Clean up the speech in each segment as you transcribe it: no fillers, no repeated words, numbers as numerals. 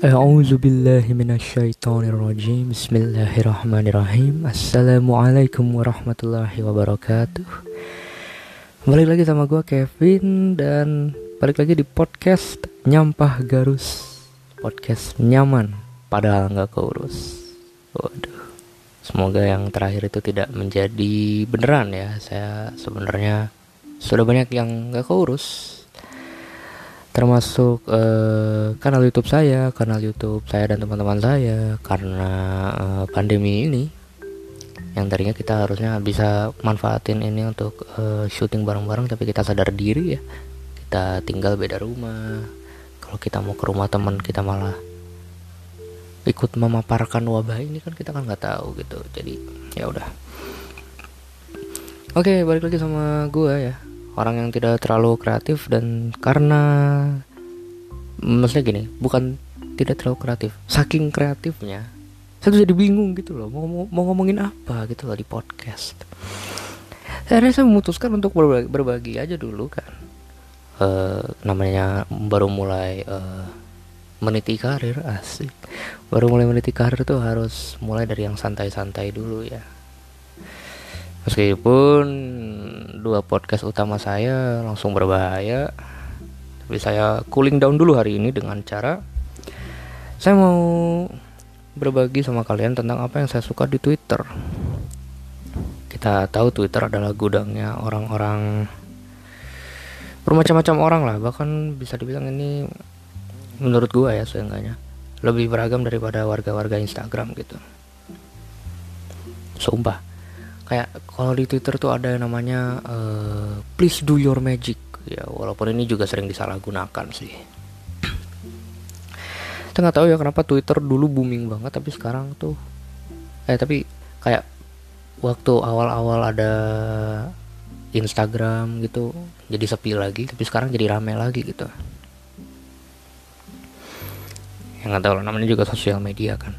A'udzubillahi minasyaitonirrajim. Bismillahirrahmanirrahim. Assalamualaikum warahmatullahi wabarakatuh. Balik lagi sama gue Kevin, dan balik lagi di podcast Nyampah Garus. Podcast nyaman padahal gak keurus. Waduh. Semoga yang terakhir itu tidak menjadi beneran ya. Saya sebenarnya sudah banyak yang gak keurus, termasuk kanal YouTube saya dan teman-teman saya, karena pandemi ini yang tadinya kita harusnya bisa manfaatin ini untuk syuting bareng-bareng, tapi kita sadar diri ya, kita tinggal beda rumah. Kalau kita mau ke rumah teman, kita malah ikut memaparkan wabah ini, kan kita kan nggak tahu gitu. Jadi ya udah, oke, balik lagi sama gua ya, orang yang tidak terlalu kreatif. Dan karena maksudnya gini, bukan tidak terlalu kreatif, saking kreatifnya saya tuh jadi bingung gitu loh, mau ngomongin apa gitu loh di podcast. Akhirnya saya memutuskan untuk berbagi aja dulu kan, namanya baru mulai meniti karir, asik. Baru mulai meniti karir tuh harus mulai dari yang santai-santai dulu ya. Meskipun dua podcast utama saya langsung berbahaya, tapi saya cooling down dulu hari ini dengan cara saya mau berbagi sama kalian tentang apa yang saya suka di Twitter. Kita tahu Twitter adalah gudangnya orang-orang, bermacam-macam orang lah. Bahkan bisa dibilang ini menurut gua ya, seenggaknya lebih beragam daripada warga-warga Instagram gitu. Sumpah. Kayak kalau di Twitter tuh ada yang namanya please do your magic ya, walaupun ini juga sering disalahgunakan sih. Saya nggak tahu ya kenapa Twitter dulu booming banget, tapi sekarang tuh tapi kayak waktu awal-awal ada Instagram gitu jadi sepi lagi, tapi sekarang jadi rame lagi gitu. Yang nggak tahu lah, namanya juga sosial media kan.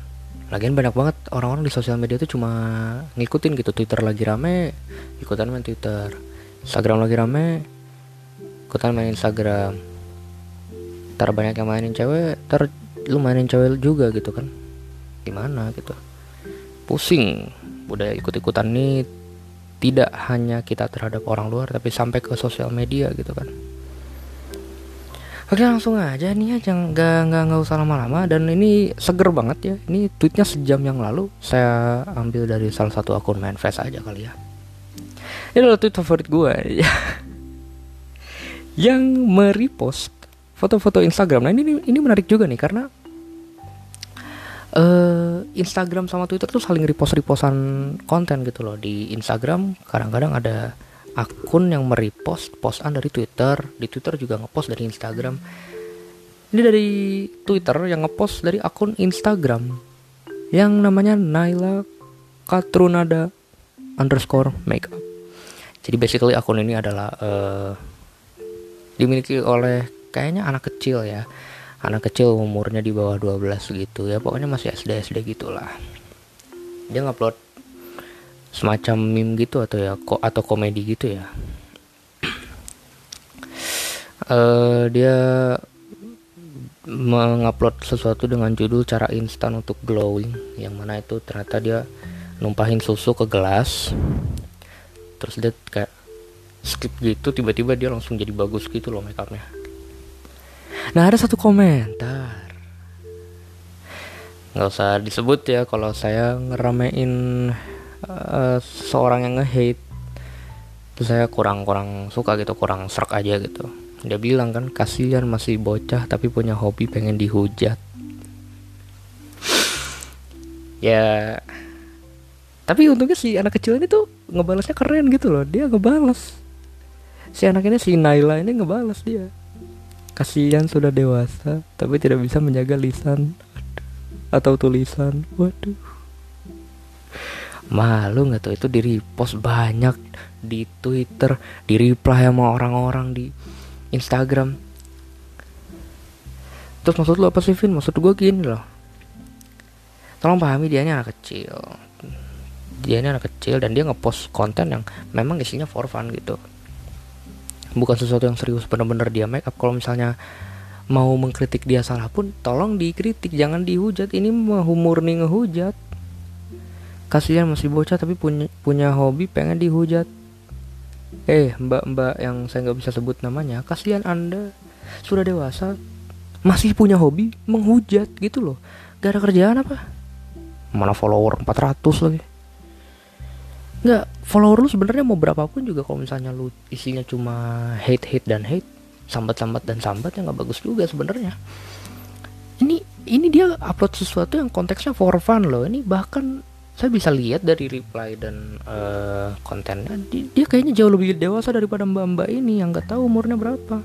Lagian banyak banget orang-orang di sosial media tuh cuma ngikutin gitu. Twitter lagi rame, ikutan main Twitter. Instagram lagi rame, ikutan main Instagram. Ntar banyak yang mainin cewek, ntar lu mainin cewek juga gitu kan. Gimana gitu. Pusing. Budaya ikut-ikutan ini tidak hanya kita terhadap orang luar, tapi sampai ke sosial media gitu kan. Oke, langsung aja nih ya, jangan nggak usah lama-lama. Dan ini seger banget ya, ini tweetnya sejam yang lalu. Saya ambil dari salah satu akun Mainfest aja kali ya. Ini adalah tweet favorit gue yang merepost foto-foto Instagram. Nah ini menarik juga nih, karena Instagram sama Twitter tuh saling repost-repostan konten gitu loh. Di Instagram kadang-kadang ada akun yang merepost postan dari Twitter, di Twitter juga ngepost dari Instagram. Ini dari Twitter yang ngepost dari akun Instagram yang namanya Naila Katrunada _makeup. Jadi basically akun ini adalah dimiliki oleh kayaknya anak kecil ya, anak kecil umurnya di bawah 12 gitu ya, pokoknya masih SD gitulah. Dia ngupload semacam meme gitu atau ya atau komedi gitu ya. Dia mengupload sesuatu dengan judul cara instan untuk glowing, yang mana itu ternyata dia numpahin susu ke gelas, terus dia kayak skip gitu, tiba-tiba dia langsung jadi bagus gitu loh makeupnya. Nah ada satu komentar, nggak usah disebut ya kalau saya ngeramein seorang yang nge-hate itu, saya kurang suka gitu, kurang serak aja gitu. Dia bilang kan, kasihan masih bocah tapi punya hobi pengen dihujat. Ya tapi untungnya si anak kecil ini tuh ngebalasnya keren gitu loh. Dia ngebalas, si anak ini, si Naila ini ngebalas dia, kasihan sudah dewasa tapi tidak bisa menjaga lisan atau tulisan. Waduh, malu nggak tuh itu di repost banyak di Twitter, di reply sama orang-orang di Instagram. Terus maksud lu apa sih Vin? Maksud gue gini loh, tolong pahami, dia ini anak kecil dan dia ngepost konten yang memang isinya for fun gitu, bukan sesuatu yang serius bener-bener dia make up. Kalau misalnya mau mengkritik dia salah pun tolong dikritik, jangan dihujat. Ini murni ngehujat. Kasihan masih bocah tapi punya hobi pengen dihujat. Mbak-mbak yang saya nggak bisa sebut namanya, kasihan Anda sudah dewasa masih punya hobi menghujat gitu loh. Gak ada kerjaan apa? Mana follower 400 lagi. Nggak, follower lu sebenarnya mau berapapun juga kalau misalnya lu isinya cuma hate dan hate, sambat dan sambat, yang nggak bagus juga sebenarnya. Ini dia upload sesuatu yang konteksnya for fun loh. Ini bahkan saya bisa lihat dari reply dan kontennya, dia kayaknya jauh lebih dewasa daripada mbak-mbak ini yang nggak tahu umurnya berapa.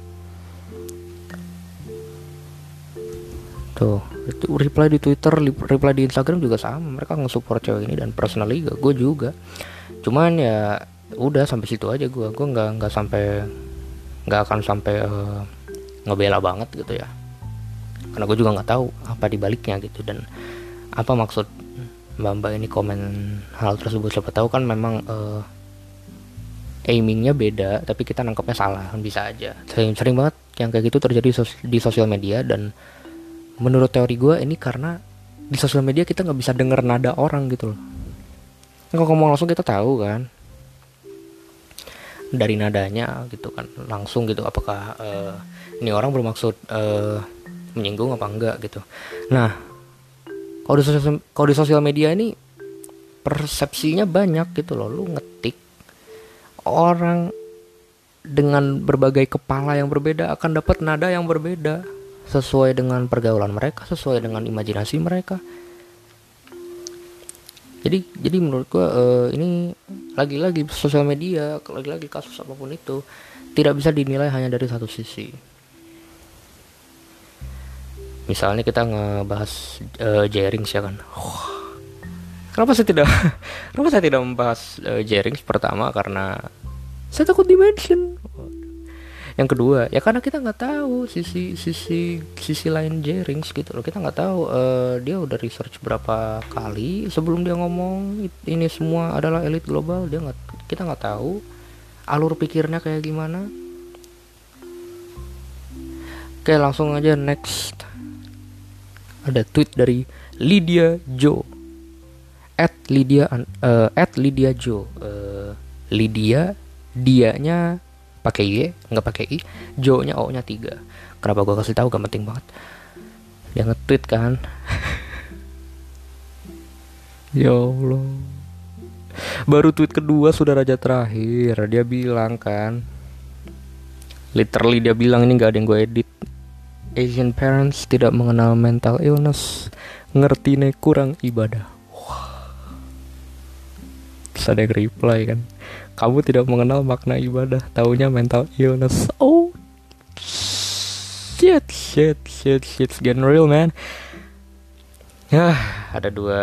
Tuh, itu reply di Twitter, reply di Instagram juga sama. Mereka nge-support cewek ini dan personally gue juga. Cuman ya udah sampai situ aja gue nggak akan sampai ngebela banget gitu ya. Karena gue juga nggak tahu apa dibaliknya gitu dan apa maksud mbak-mbak ini komen hal tersebut. Siapa tahu kan memang aimingnya beda tapi kita nangkepnya salah, kan bisa aja. Sering banget yang kayak gitu terjadi di sosial media dan menurut teori gue ini karena di sosial media kita nggak bisa denger nada orang gitu loh. Kalau ngomong langsung kita tahu kan dari nadanya gitu kan, langsung gitu apakah ini orang bermaksud menyinggung apa enggak gitu. Nah kalau di sosial media ini persepsinya banyak gitu loh. Lu ngetik orang dengan berbagai kepala yang berbeda akan dapat nada yang berbeda, sesuai dengan pergaulan mereka, sesuai dengan imajinasi mereka. Jadi menurut gue ini lagi-lagi sosial media, lagi-lagi kasus apapun itu tidak bisa dinilai hanya dari satu sisi. Misalnya kita ngebahas Jerinx ya kan. Kenapa saya tidak membahas Jerinx? Pertama karena saya takut dimention. Yang kedua, ya karena kita nggak tahu sisi lain Jerinx gitu loh. Kita nggak tahu dia udah research berapa kali sebelum dia ngomong ini semua adalah elit global. Kita nggak tahu alur pikirnya kayak gimana. Oke, langsung aja next. Ada tweet dari Lydia Jo. @Lydia Jo. Lydia dianya pakai Y, nggak pakai I, Jo-nya O-nya 3. Kenapa gue kasih tahu? Gak penting banget. Dia nge-tweet kan. Ya Allah. Baru tweet kedua sudah raja terakhir. Dia bilang kan, literally dia bilang ini nggak ada yang gue edit. Asian parents tidak mengenal mental illness, ngerti nih kurang ibadah. Terus ada yang reply kan, kamu tidak mengenal makna ibadah, taunya mental illness. Oh shit, getting real man. Yah, ada dua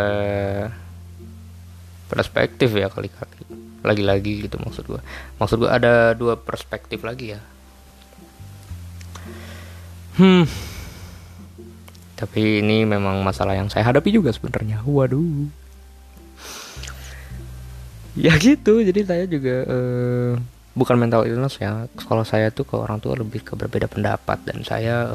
perspektif ya kali-kali. Lagi-lagi gitu maksud gue. Maksud gue ada dua perspektif lagi ya. Tapi ini memang masalah yang saya hadapi juga sebenarnya. Waduh. Ya gitu, jadi saya juga bukan mental illness ya. Kalau saya tuh ke orang tua lebih ke berbeda pendapat. Dan saya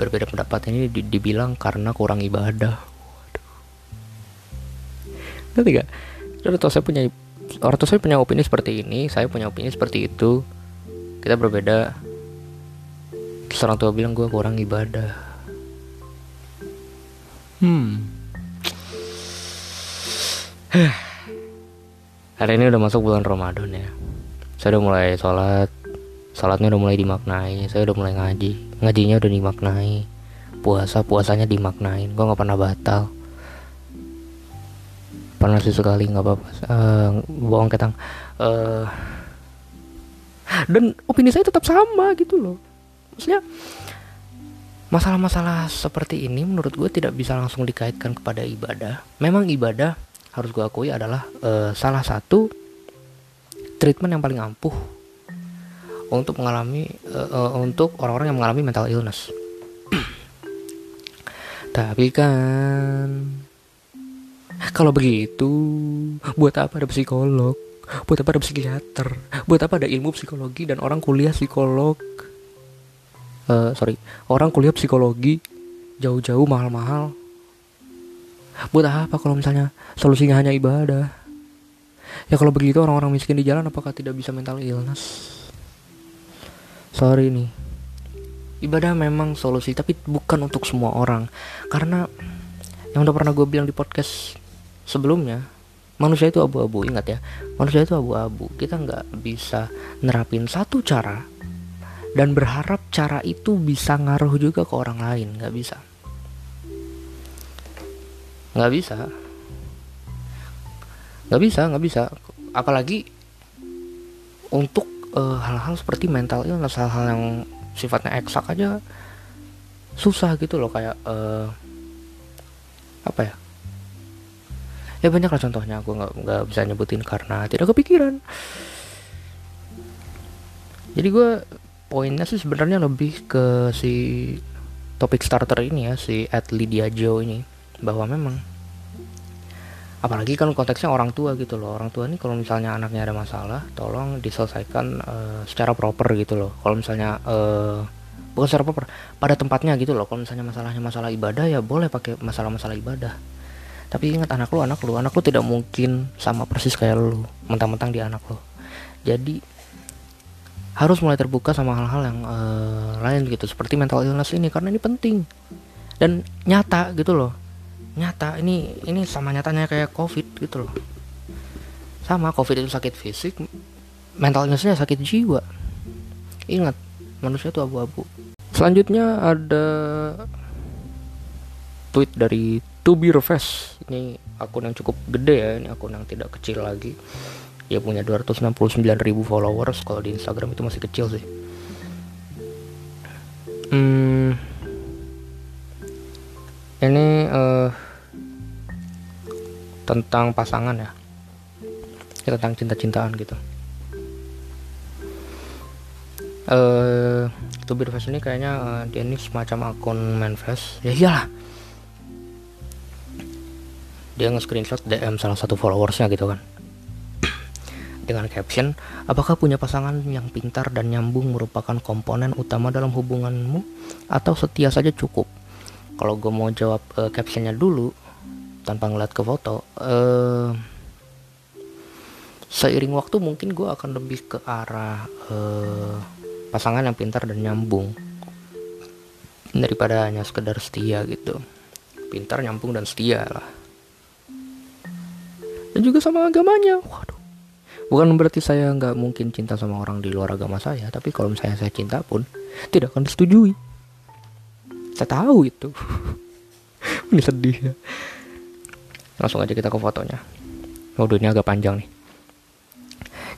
berbeda pendapat ini dibilang karena kurang ibadah. Waduh. Ngerti gak? Orang tua saya punya opini seperti ini, saya punya opini seperti itu. Kita berbeda. Terus orang tua bilang gue kurang ibadah. Hari ini udah masuk bulan Ramadan ya. Saya udah mulai sholat. Sholatnya udah mulai dimaknai. Saya udah mulai ngaji. Ngajinya udah dimaknai. Puasanya dimaknain. Gue gak pernah batal. Pernah sih sekali, gak apa-apa. Bohong ketang. Dan opini saya tetap sama gitu loh. Maksudnya masalah-masalah seperti ini menurut gue tidak bisa langsung dikaitkan kepada ibadah. Memang ibadah harus gue akui adalah salah satu treatment yang paling ampuh untuk untuk orang-orang yang mengalami mental illness. Tapi kan kalau begitu, buat apa ada psikolog? Buat apa ada psikiater? Buat apa ada ilmu psikologi dan orang kuliah psikolog? orang kuliah psikologi jauh-jauh mahal-mahal buat apa kalau misalnya solusinya hanya ibadah? Ya kalau begitu orang-orang miskin di jalan apakah tidak bisa mental illness? Sorry nih, ibadah memang solusi, tapi bukan untuk semua orang. Karena yang udah pernah gue bilang di podcast sebelumnya, manusia itu abu-abu, ingat ya, manusia itu abu-abu. Kita gak bisa nerapin satu cara dan berharap cara itu bisa ngaruh juga ke orang lain. Gak bisa. Gak bisa. Gak bisa, gak bisa. Apalagi untuk hal-hal seperti mental illness, hal-hal yang sifatnya eksak aja susah gitu loh, kayak apa ya? Ya banyak lah contohnya, aku nggak bisa nyebutin karena tidak kepikiran. Jadi gue poinnya sih sebenarnya lebih ke si topik starter ini ya, si Lydia Jo ini, bahwa memang apalagi kan konteksnya orang tua gitu loh. Orang tua nih kalau misalnya anaknya ada masalah, tolong diselesaikan secara proper gitu loh. Kalau misalnya bukan secara proper, pada tempatnya gitu loh. Kalau misalnya masalahnya masalah ibadah, ya boleh pakai masalah-masalah ibadah. Tapi ingat, anak lu tidak mungkin sama persis kayak lu, mentang-mentang dia anak lu. Jadi harus mulai terbuka sama hal-hal yang lain gitu, seperti mental illness ini, karena ini penting dan nyata gitu loh. Nyata, ini sama nyatanya kayak COVID gitu loh. Sama, COVID itu sakit fisik, mental illnessnya sakit jiwa. Ingat, manusia itu abu-abu. Selanjutnya ada tweet dari 2beerfest. Ini akun yang cukup gede ya, ini akun yang tidak kecil lagi. Dia punya 269.000 followers. Kalau di Instagram itu masih kecil sih. Ini tentang pasangan ya, tentang cinta-cintaan gitu. 2beerfest ini kayaknya dia ini semacam akun manfest. Ya iyalah, dia nge-screenshot DM salah satu followersnya gitu kan, dengan caption, apakah punya pasangan yang pintar dan nyambung merupakan komponen utama dalam hubunganmu atau setia saja cukup? Kalau gue mau jawab captionnya dulu tanpa ngeliat ke foto, seiring waktu mungkin gue akan lebih ke arah pasangan yang pintar dan nyambung daripada hanya sekedar setia gitu. Pintar, nyambung, dan setia lah. Dan juga sama agamanya. Waduh, bukan berarti saya nggak mungkin cinta sama orang di luar agama saya, tapi kalau misalnya saya cinta pun tidak akan disetujui. Saya tahu itu. Ini sedih ya. Langsung aja kita ke fotonya. Waduh, ini agak panjang nih.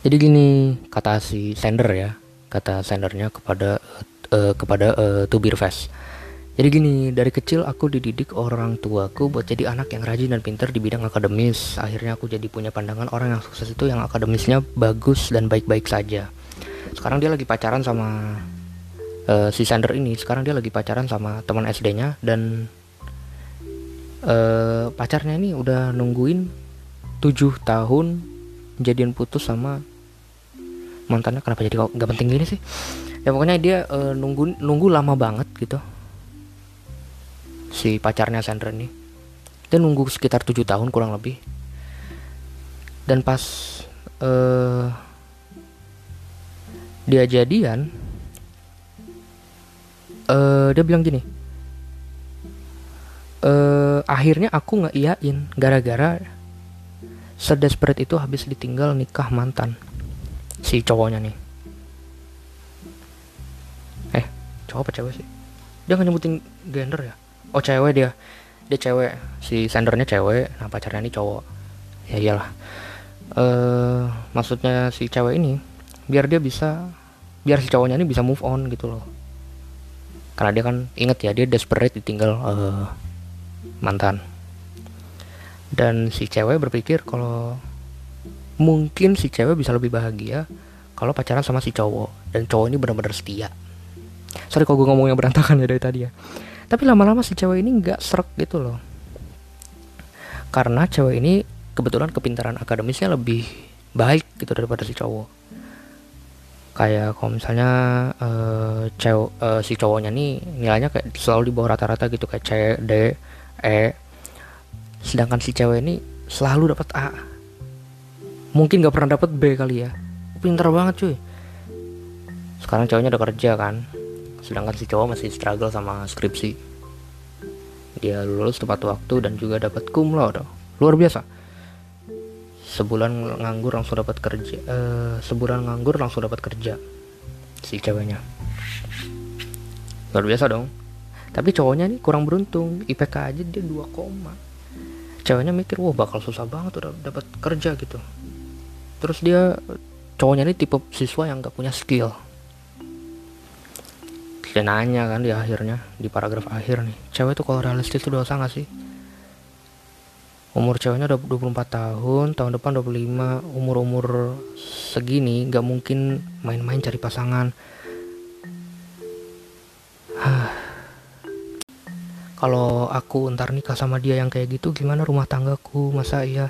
Jadi gini kata si sender ya, kata sendernya kepada 2beerfest. Jadi gini, dari kecil aku dididik orang tuaku buat jadi anak yang rajin dan pintar di bidang akademis. Akhirnya aku jadi punya pandangan orang yang sukses itu yang akademisnya bagus dan baik-baik saja. Sekarang dia lagi pacaran sama si sender ini. Sekarang dia lagi pacaran sama teman SD-nya, dan pacarnya ini udah nungguin 7 tahun jadian putus sama mantannya. Kenapa jadi kok nggak penting gini sih ya? Pokoknya dia nunggu lama banget gitu. Si pacarnya Sandra nih, dia nunggu sekitar 7 tahun kurang lebih. Dan pas dia jadian, dia bilang gini, akhirnya aku ngeiyain gara-gara sedesperate itu habis ditinggal nikah mantan. Si cowoknya nih, cowok apa cewek sih? Dia gak nyebutin gender ya? Oh, cewek. Dia cewek. Si sendernya cewek, nah pacarnya ini cowok. Ya iyalah. Maksudnya si cewek ini, biar si cowoknya ini bisa move on gitu loh. Karena dia kan, inget ya, dia desperate ditinggal mantan. Dan si cewek berpikir kalau mungkin si cewek bisa lebih bahagia kalau pacaran sama si cowok, dan cowok ini benar-benar setia. Sorry kalau gue ngomongnya berantakan ya dari tadi ya. Tapi lama-lama si cewek ini gak srek gitu loh, karena cewek ini kebetulan kepintaran akademisnya lebih baik gitu daripada si cowok. kayak kalau misalnya si cowoknya nih nilainya kayak selalu di bawah rata-rata gitu, kayak C, D, E, sedangkan si cewek ini selalu dapat A, mungkin gak pernah dapat B kali ya. Pintar banget cuy. Sekarang cowoknya udah kerja kan, sedangkan si cowok masih struggle sama skripsi. Dia lulus tepat waktu dan juga dapat cum laude, luar biasa. Sebulan nganggur langsung dapat kerja si ceweknya, luar biasa dong. Tapi cowoknya nih kurang beruntung, IPK aja dia 2 koma. Ceweknya mikir wah bakal susah banget udah dapat kerja gitu. Terus dia, cowoknya ini tipe siswa yang gak punya skill. Dia nanya kan di akhirnya, di paragraf akhir nih, cewek tuh kalau realistis tuh dosa gak sih? Umur ceweknya udah 24 tahun, tahun depan 25, umur-umur segini gak mungkin main-main cari pasangan. Kalau aku ntar nikah sama dia yang kayak gitu, gimana rumah tanggaku? Masa iya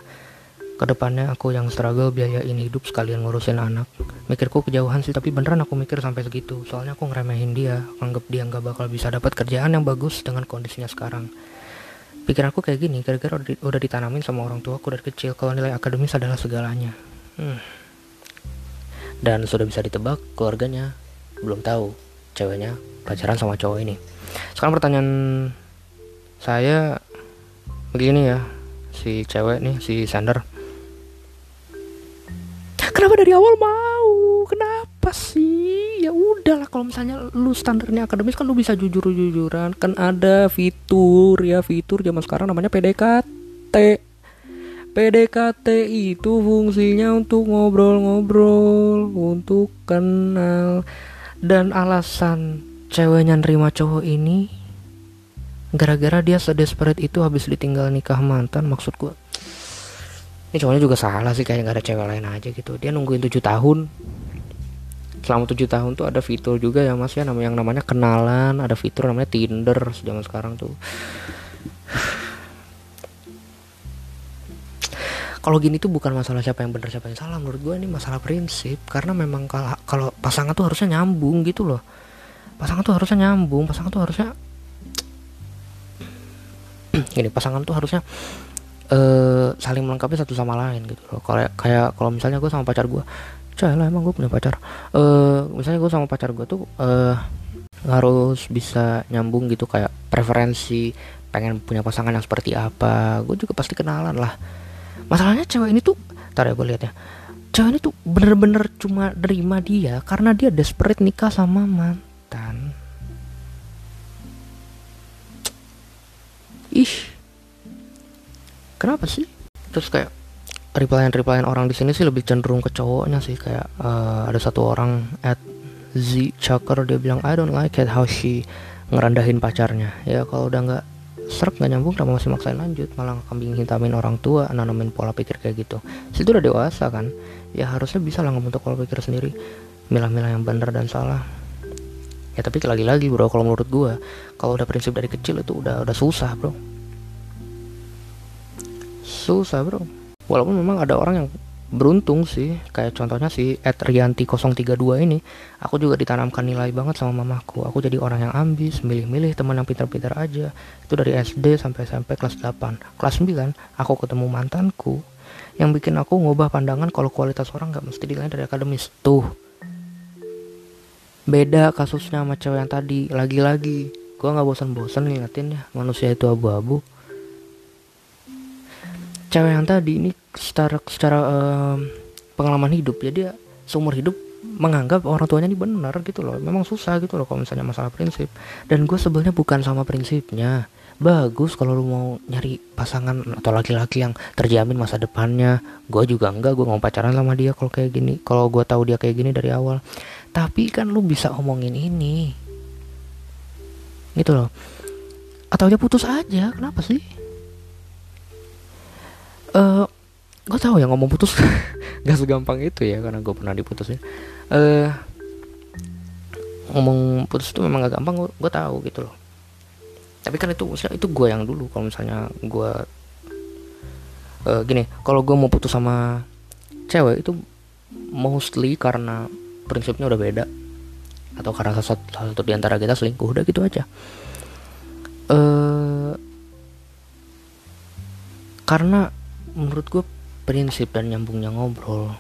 kedepannya aku yang struggle biayain hidup sekalian ngurusin anak. Mikirku kejauhan sih, tapi beneran aku mikir sampai segitu. Soalnya aku ngeremehin dia, anggap dia gak bakal bisa dapat kerjaan yang bagus dengan kondisinya sekarang. Pikiranku kayak gini gara-gara udah ditanamin sama orang tua aku dari kecil kalau nilai akademis adalah segalanya. Dan sudah bisa ditebak keluarganya belum tahu ceweknya pacaran sama cowok ini. Sekarang pertanyaan saya begini ya, si cewek nih, si sender, kenapa dari awal mau? Kenapa sih? Ya udahlah, kalau misalnya lu standarnya akademis kan lu bisa jujur-jujuran. Kan ada fitur zaman sekarang namanya PDKT. PDKT itu fungsinya untuk ngobrol-ngobrol, untuk kenal. Dan alasan ceweknya nerima cowok ini gara-gara dia sedesperate itu habis ditinggal nikah mantan. Maksud gue, ini cowoknya juga salah sih, kayak gak ada cewek lain aja gitu. Dia nungguin 7 tahun. Selama 7 tahun tuh ada fitur juga ya mas ya, yang namanya kenalan. Ada fitur namanya Tinder zaman sekarang tuh. Kalau gini tuh bukan masalah siapa yang benar siapa yang salah. Menurut gue ini masalah prinsip. Karena memang kalau pasangan tuh harusnya nyambung gitu loh. Gini, pasangan tuh harusnya saling melengkapi satu sama lain gitu loh. Kayak kalau misalnya gue sama pacar gue, cah lah emang gue punya pacar. Misalnya gue sama pacar gue tuh harus bisa nyambung gitu, kayak preferensi pengen punya pasangan yang seperti apa. Gue juga pasti kenalan lah. Masalahnya cewek ini tuh, ntar ya gue lihat ya, cewek ini tuh bener-bener cuma nerima dia karena dia desperate nikah sama mantan. Kenapa sih? Terus kayak replyan orang di sini sih lebih cenderung ke cowoknya sih. Kayak ada satu orang @zchucker, dia bilang I don't like it how she ngerendahin pacarnya. Ya kalau udah nggak serap, nggak nyambung, kenapa masih maksain lanjut? Malah kambing hitamin orang tua, nanamin pola pikir kayak gitu. Situ udah dewasa kan, ya harusnya bisa lah ngebentuk pola pikir sendiri, milah-milah yang benar dan salah. Ya tapi lagi-lagi bro, kalau menurut gue kalau udah prinsip dari kecil itu udah susah bro. Walaupun memang ada orang yang beruntung sih, kayak contohnya si @rianti032 ini. Aku juga ditanamkan nilai banget sama mamaku. Aku jadi orang yang ambis, milih-milih teman yang pintar-pintar aja. Itu dari SD sampai SMP kelas 8. Kelas 9 aku ketemu mantanku, yang bikin aku ngubah pandangan kalau kualitas orang gak mesti dinilai dari akademis. Tuh, beda kasusnya sama cewek yang tadi. Lagi-lagi gue gak bosan-bosan ngingetin ya, manusia itu abu-abu. Cewek yang tadi ini secara pengalaman hidup, ya dia seumur hidup menganggap orang tuanya ini benar gitu loh. Memang susah gitu loh kalau misalnya masalah prinsip. Dan gue sebenarnya bukan sama prinsipnya. Bagus kalau lu mau nyari pasangan atau laki-laki yang terjamin masa depannya. Gue juga enggak, gue mau pacaran sama dia kalau kayak gini, kalau gue tahu dia kayak gini dari awal. Tapi kan lu bisa omongin ini gitu loh. Atau aja putus aja, kenapa sih? Gue tahu ya ngomong putus gak segampang itu ya, karena gue pernah diputusin. Ngomong putus itu memang gak gampang, gue tahu gitu loh. Tapi kan itu gue yang dulu. Kalau misalnya gue gini, kalau gue mau putus sama cewek itu mostly karena prinsipnya udah beda, atau karena salah satu di antara kita selingkuh, udah gitu aja. Karena menurut gue prinsip dan nyambungnya ngobrol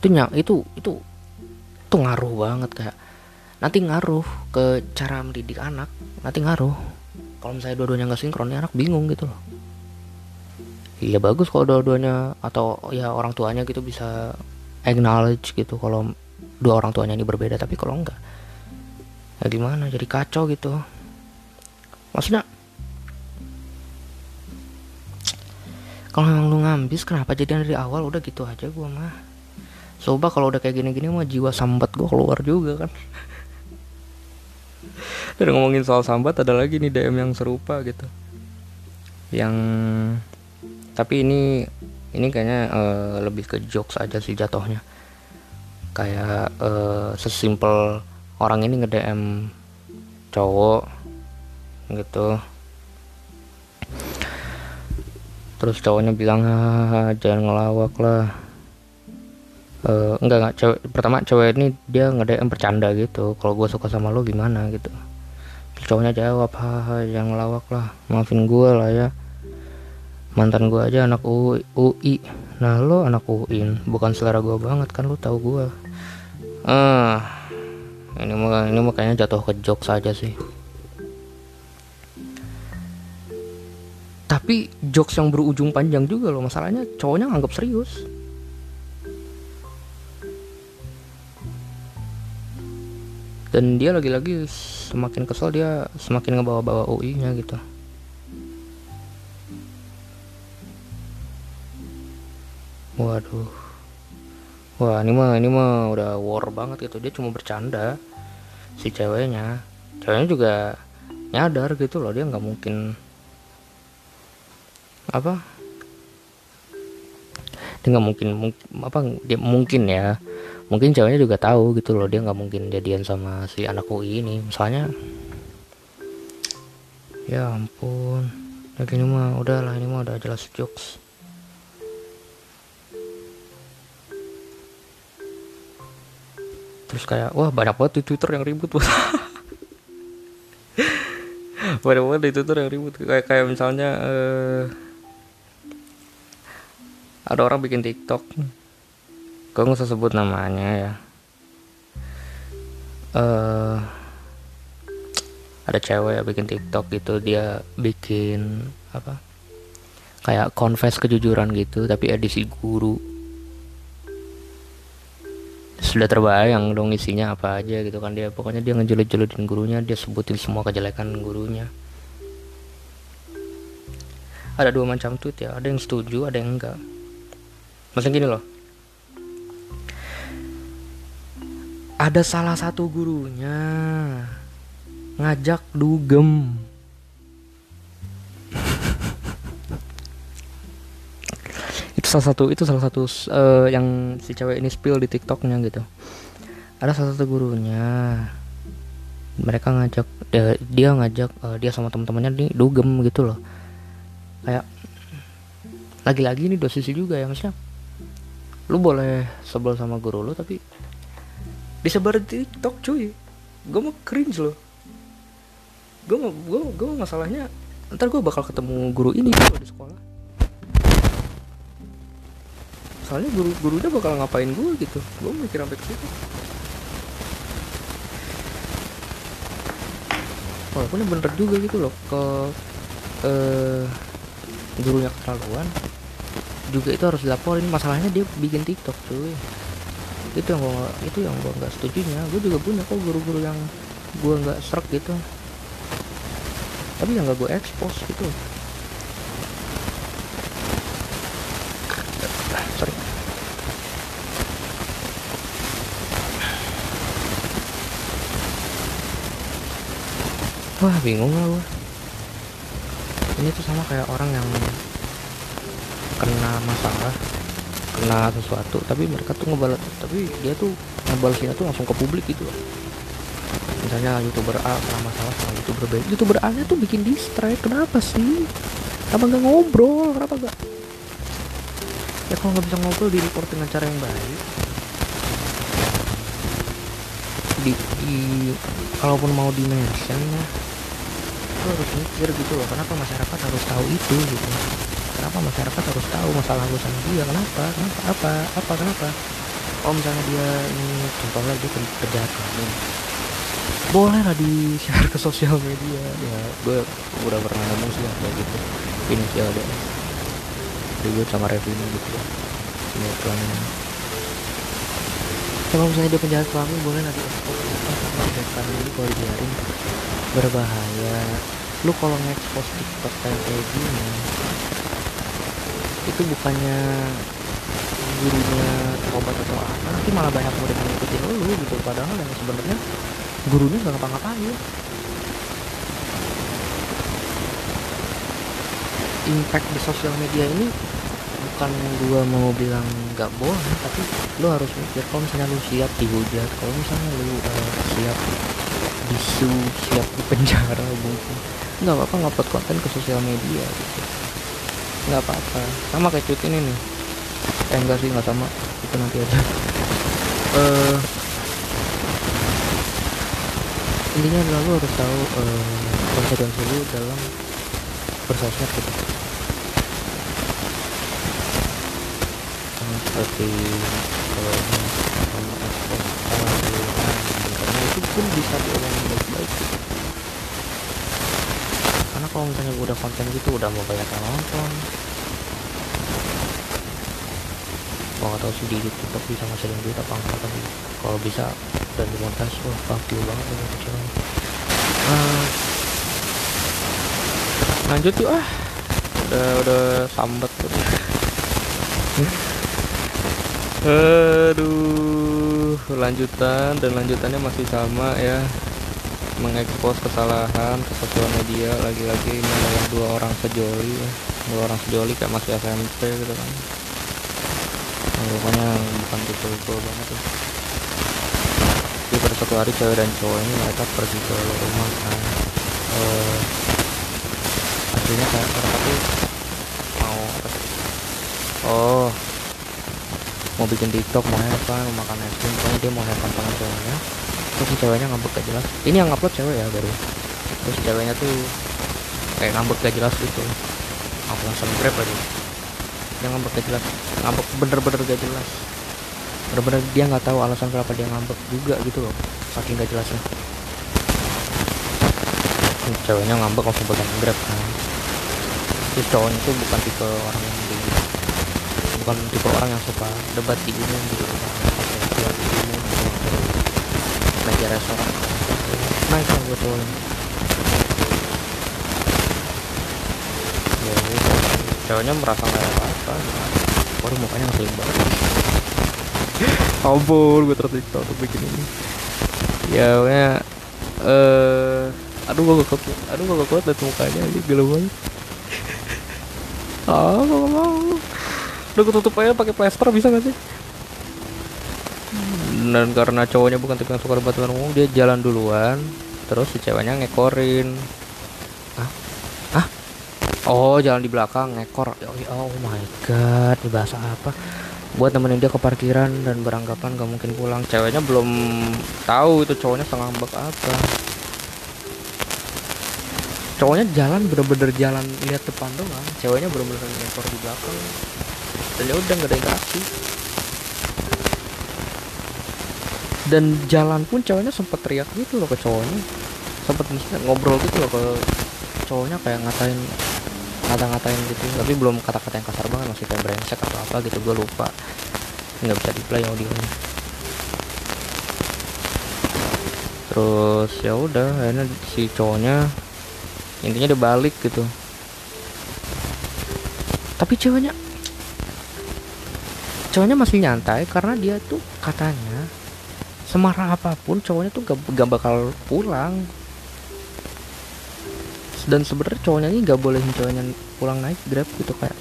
itu ngaruh banget, kayak nanti ngaruh ke cara mendidik anak, nanti ngaruh. Kalau misalnya dua-duanya nggak sinkron, anak bingung gitu loh. Iya bagus kalau dua-duanya, atau ya orang tuanya gitu bisa acknowledge gitu kalau dua orang tuanya ini berbeda. Tapi kalau enggak, ya gimana, jadi kacau gitu. Maksudnya kalau emang lu ngambis, kenapa jadian dari awal? Udah gitu aja gue mah. Coba kalau udah kayak gini-gini mah jiwa sambat gue keluar juga kan. Dan ngomongin soal sambat, ada lagi nih DM yang serupa gitu. Yang tapi ini kayaknya lebih ke jokes aja sih jatohnya. Kayak sesimpel orang ini nge-DM cowok gitu, terus cowoknya bilang jangan ngelawak lah. Enggak cewek, pertama cewek ini dia nge-DM bercanda gitu, kalau gue suka sama lo gimana gitu. Terus cowoknya jawab, jangan ngelawak lah, maafin gue lah ya, mantan gue aja anak UI. Nah lo anak UIN, bukan selera gue banget kan, lo tahu gue. Ini mah kayaknya jatuh ke jokes aja sih. Tapi jokes yang berujung panjang juga loh. Masalahnya cowoknya nganggap serius. Dan dia lagi-lagi semakin kesel, dia semakin ngebawa-bawa UI nya gitu. Waduh. Wah, ini mah udah war banget gitu. Dia cuma bercanda si ceweknya. Ceweknya juga nyadar gitu loh, dia enggak mungkin mungkin ceweknya juga tahu gitu loh, dia enggak mungkin jadian sama si anak UI ini misalnya. Ya ampun. Lagi ini mah udahlah, ini mah udah jelas jokes. Terus kayak, wah banyak banget di Twitter yang ribut. Banyak banget di Twitter yang ribut. Kayak misalnya ada orang bikin TikTok, gue gak usah sebut namanya ya. Ada cewek yang bikin TikTok gitu, dia bikin kayak confess kejujuran gitu, tapi edisi guru. Sudah terbayang dong isinya apa aja gitu kan. Dia pokoknya dia ngejelut-jelutin gurunya, dia sebutin semua kejelekan gurunya. Ada dua macam tweet ya, ada yang setuju, ada yang enggak. Maksudnya gini loh, ada salah satu gurunya ngajak dugem. Itu salah satu yang si cewek ini spill di TikToknya gitu. Ada salah satu gurunya, mereka ngajak dia sama teman-temannya nih dugem gitu loh. Kayak lagi-lagi ini dua sisi juga ya, maksudnya lu boleh sebel sama guru lu tapi disebar di TikTok cuy. Gue mau cringe loh. Gue masalahnya ntar gue bakal ketemu guru ini tuh di sekolah. Soalnya gurunya bakal ngapain gue gitu. Gue mikir sampai ke situ. Walaupun bener juga gitu loh, gurunya keterlaluan juga itu harus dilaporin. Masalahnya dia bikin TikTok cuy. Itu yang gue nggak setujunya. Gue juga punya kok guru-guru yang gue nggak srek gitu, tapi yang nggak gue expose gitu. Wah bingung lah gue. Ini tuh sama kayak orang yang kena masalah, kena sesuatu, tapi mereka tuh ngebalas, tapi dia tuh ngebalasnya tuh langsung ke publik gitu loh. Misalnya YouTuber A kena masalah sama YouTuber B, YouTuber A nya tuh bikin distract. Kenapa sih? Kenapa gak ngobrol? Kenapa gak? Ya kalau gak bisa ngobrol di report dengan cara yang baik, kalaupun mau di mention ya, itu harus mikir gitu loh, kenapa masyarakat harus tahu itu gitu, kenapa masyarakat harus tahu masalah urusan dia, kenapa kalau misalnya dia ini contohnya dia penjahat kamu, boleh lah di share ke sosial media ya. Gue udah pernah ngomong sih kayak gitu, inisial deh ribut sama revenue gitu ya, sinetronnya. Kalau misalnya dia penjahat kelamin, boleh lah di ekspor karena ini kalau dibiarin berbahaya. Lu kalau nge-expose TikTok kayak gini itu bukannya gurunya obat atau apa, nanti malah banyak murid yang ngikutin lu gitu, padahal yang sebenarnya gurunya nggak ngapa-ngapain. Impact di sosial media ini bukan gua mau bilang nggak boleh, tapi lu harus mikir kalau misalnya lu siap dihujat, kalau misalnya lu siap disu, siap dipenjara mungkin nggak apa-apa ngupload konten ke sosial media gitu, nggak apa-apa. Sama kayak tweet ini nih, enggak sih nggak sama, itu nanti aja. Intinya adalah lu harus tahu konsekuensi lu dalam bersosmed gitu. Seperti kalau karena itu pun bisa diomongin baik-baik gitu. Karena kalau misalnya udah konten gitu udah mau banyak yang nonton, gua nggak tahu sih di TikTok bisa ngasihin duit apa enggak, tapi kalau bisa dan dimontas, wah bagus banget dengan kecilnya. Lanjut yuk ah, udah sambat tuh. Aduh, lanjutan dan lanjutannya masih sama ya, mengekspos kesalahan ke sosial media. Lagi-lagi ini adalah dua orang sejoli kayak masih SMP gitu kan. Pokoknya bukan betul-betul banget ya. Jadi pada suatu hari cewek dan cowok ini mereka pergi ke rumah kan, akhirnya kayak mereka mau mau bikin TikTok, mau handphone, mau makan es krim, pokoknya dia mau handphone tangan ceweknya. Terus si ceweknya ngambek gak jelas, ini yang upload cewek ya baru. Terus ceweknya tuh kayak ngambek gak jelas gitu, aku langsung grab aja. Dia ngambek gak jelas, ngambek bener-bener gak jelas, bener-bener dia nggak tahu alasan kenapa dia ngambek juga gitu loh, saking gak jelasnya. Ceweknya ngambek langsung pegang grab kan. Terus cowoknya itu bukan tipe orang yang gitu, bukan tipe orang yang suka debat di umum gitu, meja restoran naik lah gue cowoknya. Ceweknya merasa nggak ada apa-apa, waduh mukanya ngeselin banget. Obol gue tertiktok untuk bikin ini. Ya pokoknya aduh gue gak kuat liat mukanya aja gila banget. Udah gue tutup aja pakai plaster bisa gak sih? Dan karena cowoknya bukan tipe yang suka debat dengan umum, dia jalan duluan, terus si ceweknya ngekorin. Oh jalan di belakang ngekor. Oh my god, ini bahasa apa? Gua temenin dia ke parkiran dan beranggapan gak mungkin pulang. Ceweknya belum tahu itu cowoknya setengah ngambek apa. Cowoknya jalan bener-bener jalan lihat depan doang, ceweknya bener-bener ngekor di belakang. Dan ya udah gak ada yang kasih. Dan jalan pun ceweknya sempet teriak gitu loh ke cowoknya, sempet ngobrol gitu loh ke cowoknya, kayak ngatain gitu, tapi belum kata-kata yang kasar banget, masih kayak brengsek atau apa gitu, gue lupa, nggak bisa di-play audionya. Terus ya udah, akhirnya si cowoknya intinya dia balik gitu, tapi cowoknya masih nyantai karena dia tuh katanya semarah apapun cowoknya tuh gak bakal pulang. Dan sebenarnya cowoknya ini gak bolehin cowoknya pulang naik grab gitu kayak.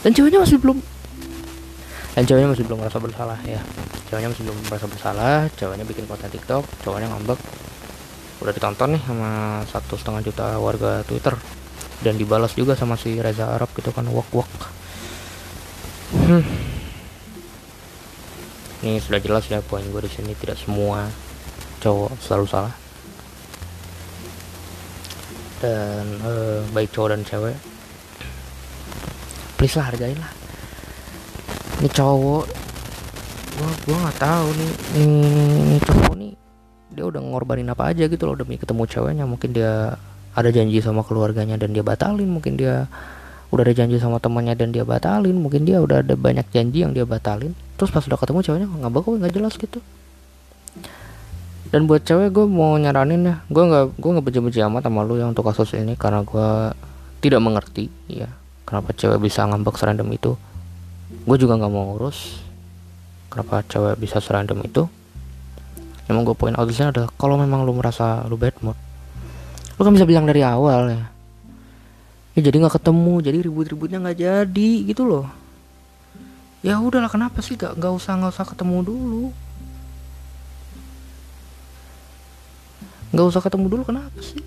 Dan cowoknya masih belum merasa bersalah ya. Cowoknya bikin konten TikTok, cowoknya ngambek. Udah ditonton nih sama 1,5 juta warga Twitter. Dan dibalas juga sama si Reza Arab gitu kan, wak. Ini sudah jelas ya, poin gue di sini tidak semua cowok selalu salah, dan baik cowok dan cewek, please lah, hargain lah. Ini cowok, gue nggak tahu nih, cowok nih dia udah ngorbanin apa aja gitu loh demi ketemu ceweknya. Mungkin dia ada janji sama keluarganya dan dia batalin, mungkin dia udah ada janji sama temannya dan dia batalin, mungkin dia udah ada banyak janji yang dia batalin, terus pas udah ketemu ceweknya nggak jelas gitu. Dan buat cewek, gue mau nyaranin ya, gue nggak benci-benci amat sama lu yang untuk kasus ini, karena gue tidak mengerti ya kenapa cewek bisa ngambek serandom itu. Gue juga nggak mau ngurus kenapa cewek bisa serandom itu. Emang gue point out disini adalah kalau memang lu merasa lu bad mood, lu kan bisa bilang dari awal ya. Ya, jadi nggak ketemu, jadi ribut-ributnya nggak jadi gitu loh. Ya udahlah, kenapa sih nggak usah ketemu dulu? Nggak usah ketemu dulu kenapa sih?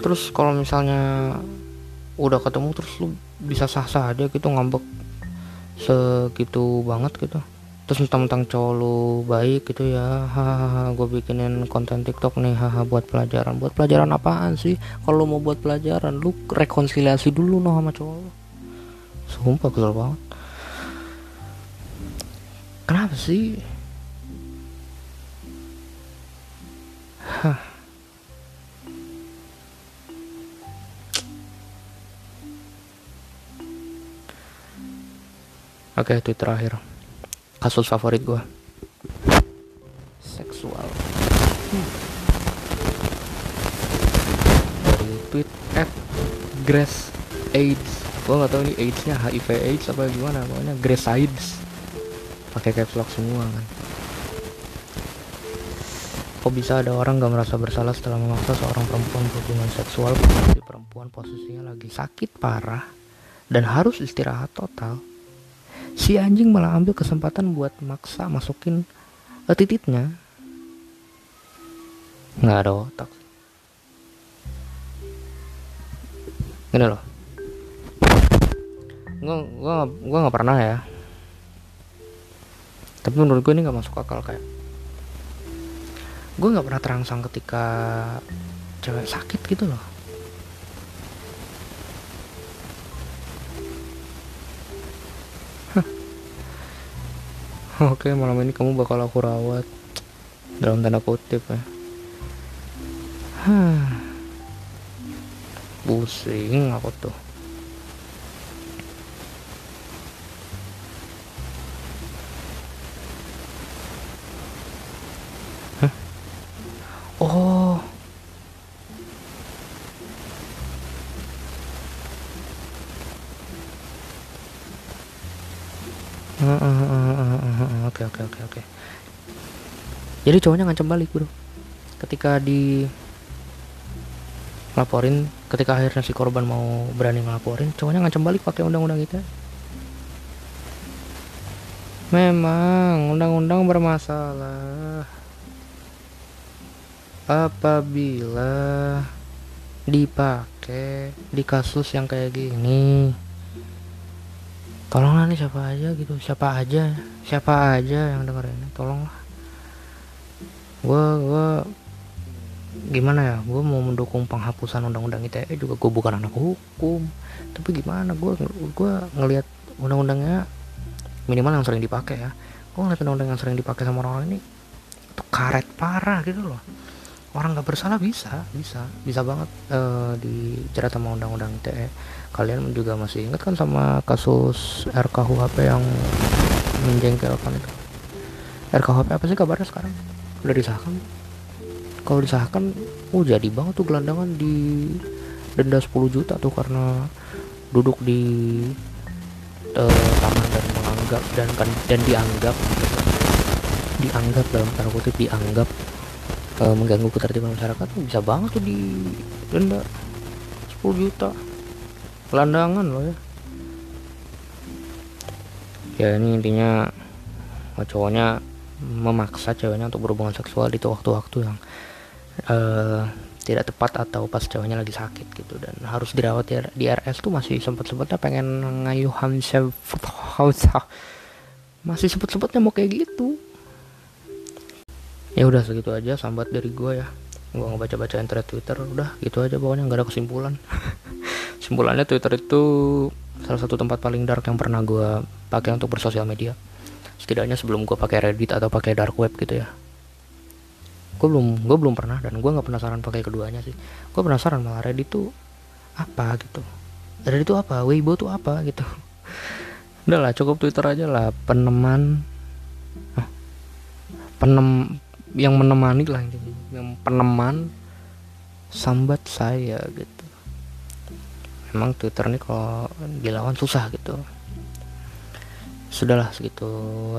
Terus kalau misalnya udah ketemu terus lu bisa sah-sah aja gitu ngambek segitu banget gitu. Terus mentang-mentang cowok lu baik gitu ya, hahaha gue bikinin konten TikTok nih, hahaha buat pelajaran. Buat pelajaran apaan sih? Kalau lu mau buat pelajaran, lu rekonsiliasi dulu noh sama cowok lu. Sumpah kesel banget. Kenapa sih? Oke, tweet terakhir. Kasus favorit gue seksual dari tweet @Grace AIDS. Gue nggak tahu ini AIDS-nya HIV AIDS apa gimana, pokoknya Grace AIDS pakai caps lock semua kan. Kok bisa ada orang nggak merasa bersalah setelah memaksa seorang perempuan berhubungan seksual si perempuan posisinya lagi sakit parah dan harus istirahat total? Si anjing malah ambil kesempatan buat maksa masukin tititnya. Nggak ada otak. Gini loh, gue nggak pernah ya, tapi menurut gue ini nggak masuk akal. Kayak gue nggak pernah terangsang ketika cewek sakit gitu loh. Oke, malam ini kamu bakal aku rawat dalam tanda kutip ya. Pusing aku tuh. Oh. Oke. Jadi cowoknya ngancam balik bro ketika dilaporin, ketika akhirnya si korban mau berani ngelaporin, cowoknya ngancam balik pakai undang-undang kita. Memang undang-undang bermasalah apabila dipakai di kasus yang kayak gini. Tolonglah nih siapa aja yang denger ini, tolonglah. Gue gimana ya, gue mau mendukung penghapusan undang-undang ITE juga, gue bukan anak hukum, tapi gimana gue ngelihat undang-undangnya minimal yang sering dipakai ya. Gue ngeliat undang-undang yang sering dipakai sama orang-orang ini tuh karet parah gitu loh. Orang nggak bersalah bisa banget dijerat sama undang-undang ITE. Kalian juga masih ingat kan sama kasus RKUHP yang menjengkelkan itu? RKUHP apa sih kabarnya sekarang? Udah disahkan? Kalau disahkan, jadi banget tuh gelandangan di denda 10 juta tuh karena duduk di taman dan menganggap dan dianggap dalam tanda kutip dianggap mengganggu ketertiban masyarakat, bisa banget tuh di denda 10 juta. Landangan loh ya ini intinya cowoknya memaksa ceweknya untuk berhubungan seksual di waktu-waktu yang tidak tepat atau pas ceweknya lagi sakit gitu dan harus dirawat di RS tuh masih sempet-sempetnya pengen ngayuh hamsel, masih sempet-sempetnya mau kayak gitu. Ya udah segitu aja sambat dari gue ya. Gue ngebaca-baca internet Twitter, udah gitu aja pokoknya, nggak ada kesimpulan. Kesimpulannya Twitter itu salah satu tempat paling dark yang pernah gue pakai untuk bersosial media. Setidaknya sebelum gue pakai Reddit atau pakai dark web gitu ya. Gue belum pernah dan gue nggak penasaran pakai keduanya sih. Gue penasaran malah Reddit itu apa gitu. Reddit itu apa? Weibo itu apa gitu. Udah lah, cukup Twitter aja lah yang menemani lah gitu. Yang peneman sambat saya gitu. Memang Twitter nih kalau dilawan susah gitu. Sudahlah segitu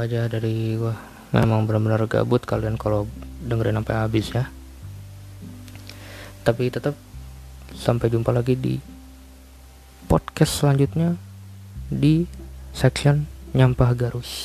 aja dari gua. Memang benar-benar gabut kalian kalau dengerin sampai habis ya. Tapi tetap sampai jumpa lagi di podcast selanjutnya di section Nyampah Garus.